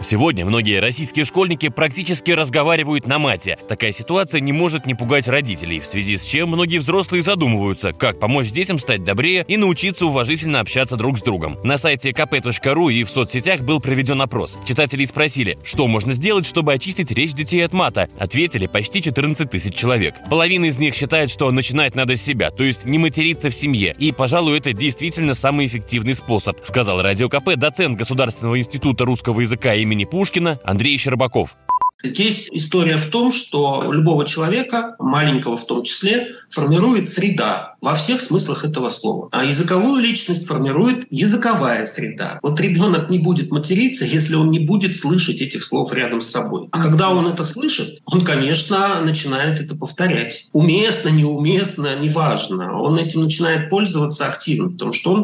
Сегодня многие российские школьники практически разговаривают на мате. Такая ситуация не может не пугать родителей, в связи с чем многие взрослые задумываются, как помочь детям стать добрее и научиться уважительно общаться друг с другом. На сайте kp.ru и в соцсетях был проведен опрос. Читатели спросили, что можно сделать, чтобы очистить речь детей от мата. Ответили почти 14 тысяч человек. Половина из них считает, что начинать надо с себя, то есть не материться в семье. И, пожалуй, это действительно самый эффективный способ, сказал Радио КП доцент Государственного института русского языка имени Пушкина Андрей Щербаков. Здесь история в том, что любого человека, маленького в том числе, формирует среда во всех смыслах этого слова. А языковую личность формирует языковая среда. Вот ребенок не будет материться, если он не будет слышать этих слов рядом с собой. А когда он это слышит, он, конечно, начинает это повторять. Уместно, неуместно, неважно. Он этим начинает пользоваться активно, потому что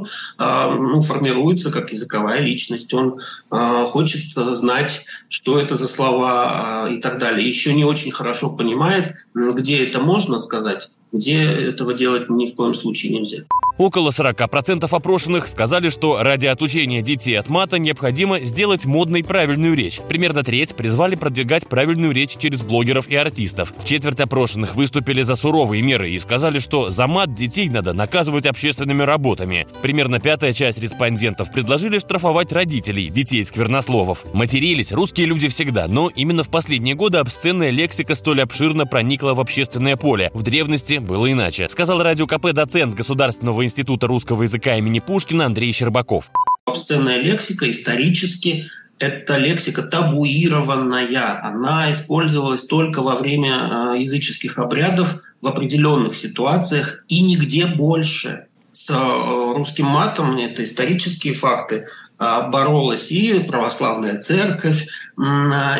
он формируется как языковая личность. Он хочет знать, что это за слова, и так далее. Еще не очень хорошо понимает, где это можно сказать, где этого делать ни в коем случае нельзя. Около 40% опрошенных сказали, что ради отучения детей от мата необходимо сделать модной правильную речь. Примерно треть призвали продвигать правильную речь через блогеров и артистов. Четверть опрошенных выступили за суровые меры и сказали, что за мат детей надо наказывать общественными работами. Примерно пятая часть респондентов предложили штрафовать родителей детей-сквернословов. Матерились русские люди всегда, но именно в последние годы обсценная лексика столь обширно проникла в общественное поле. В древности было иначе, сказал Радио КП доцент Государственного института русского языка имени Пушкина Андрей Щербаков. Обсценная лексика исторически – это лексика табуированная. Она использовалась только во время языческих обрядов в определенных ситуациях и нигде больше. С русским матом, это исторические факты, боролась и православная церковь,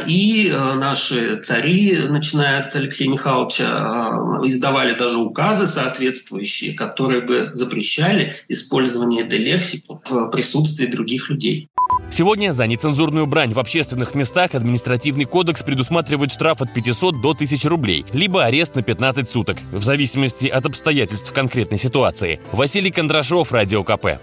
и наши цари, начиная от Алексея Михайловича, издавали даже указы соответствующие, которые бы запрещали использование этой лексики в присутствии других людей. Сегодня за нецензурную брань в общественных местах административный кодекс предусматривает штраф от 500 до 1000 рублей, либо арест на 15 суток, в зависимости от обстоятельств конкретной ситуации. Василий Кондрашов, Радио КП.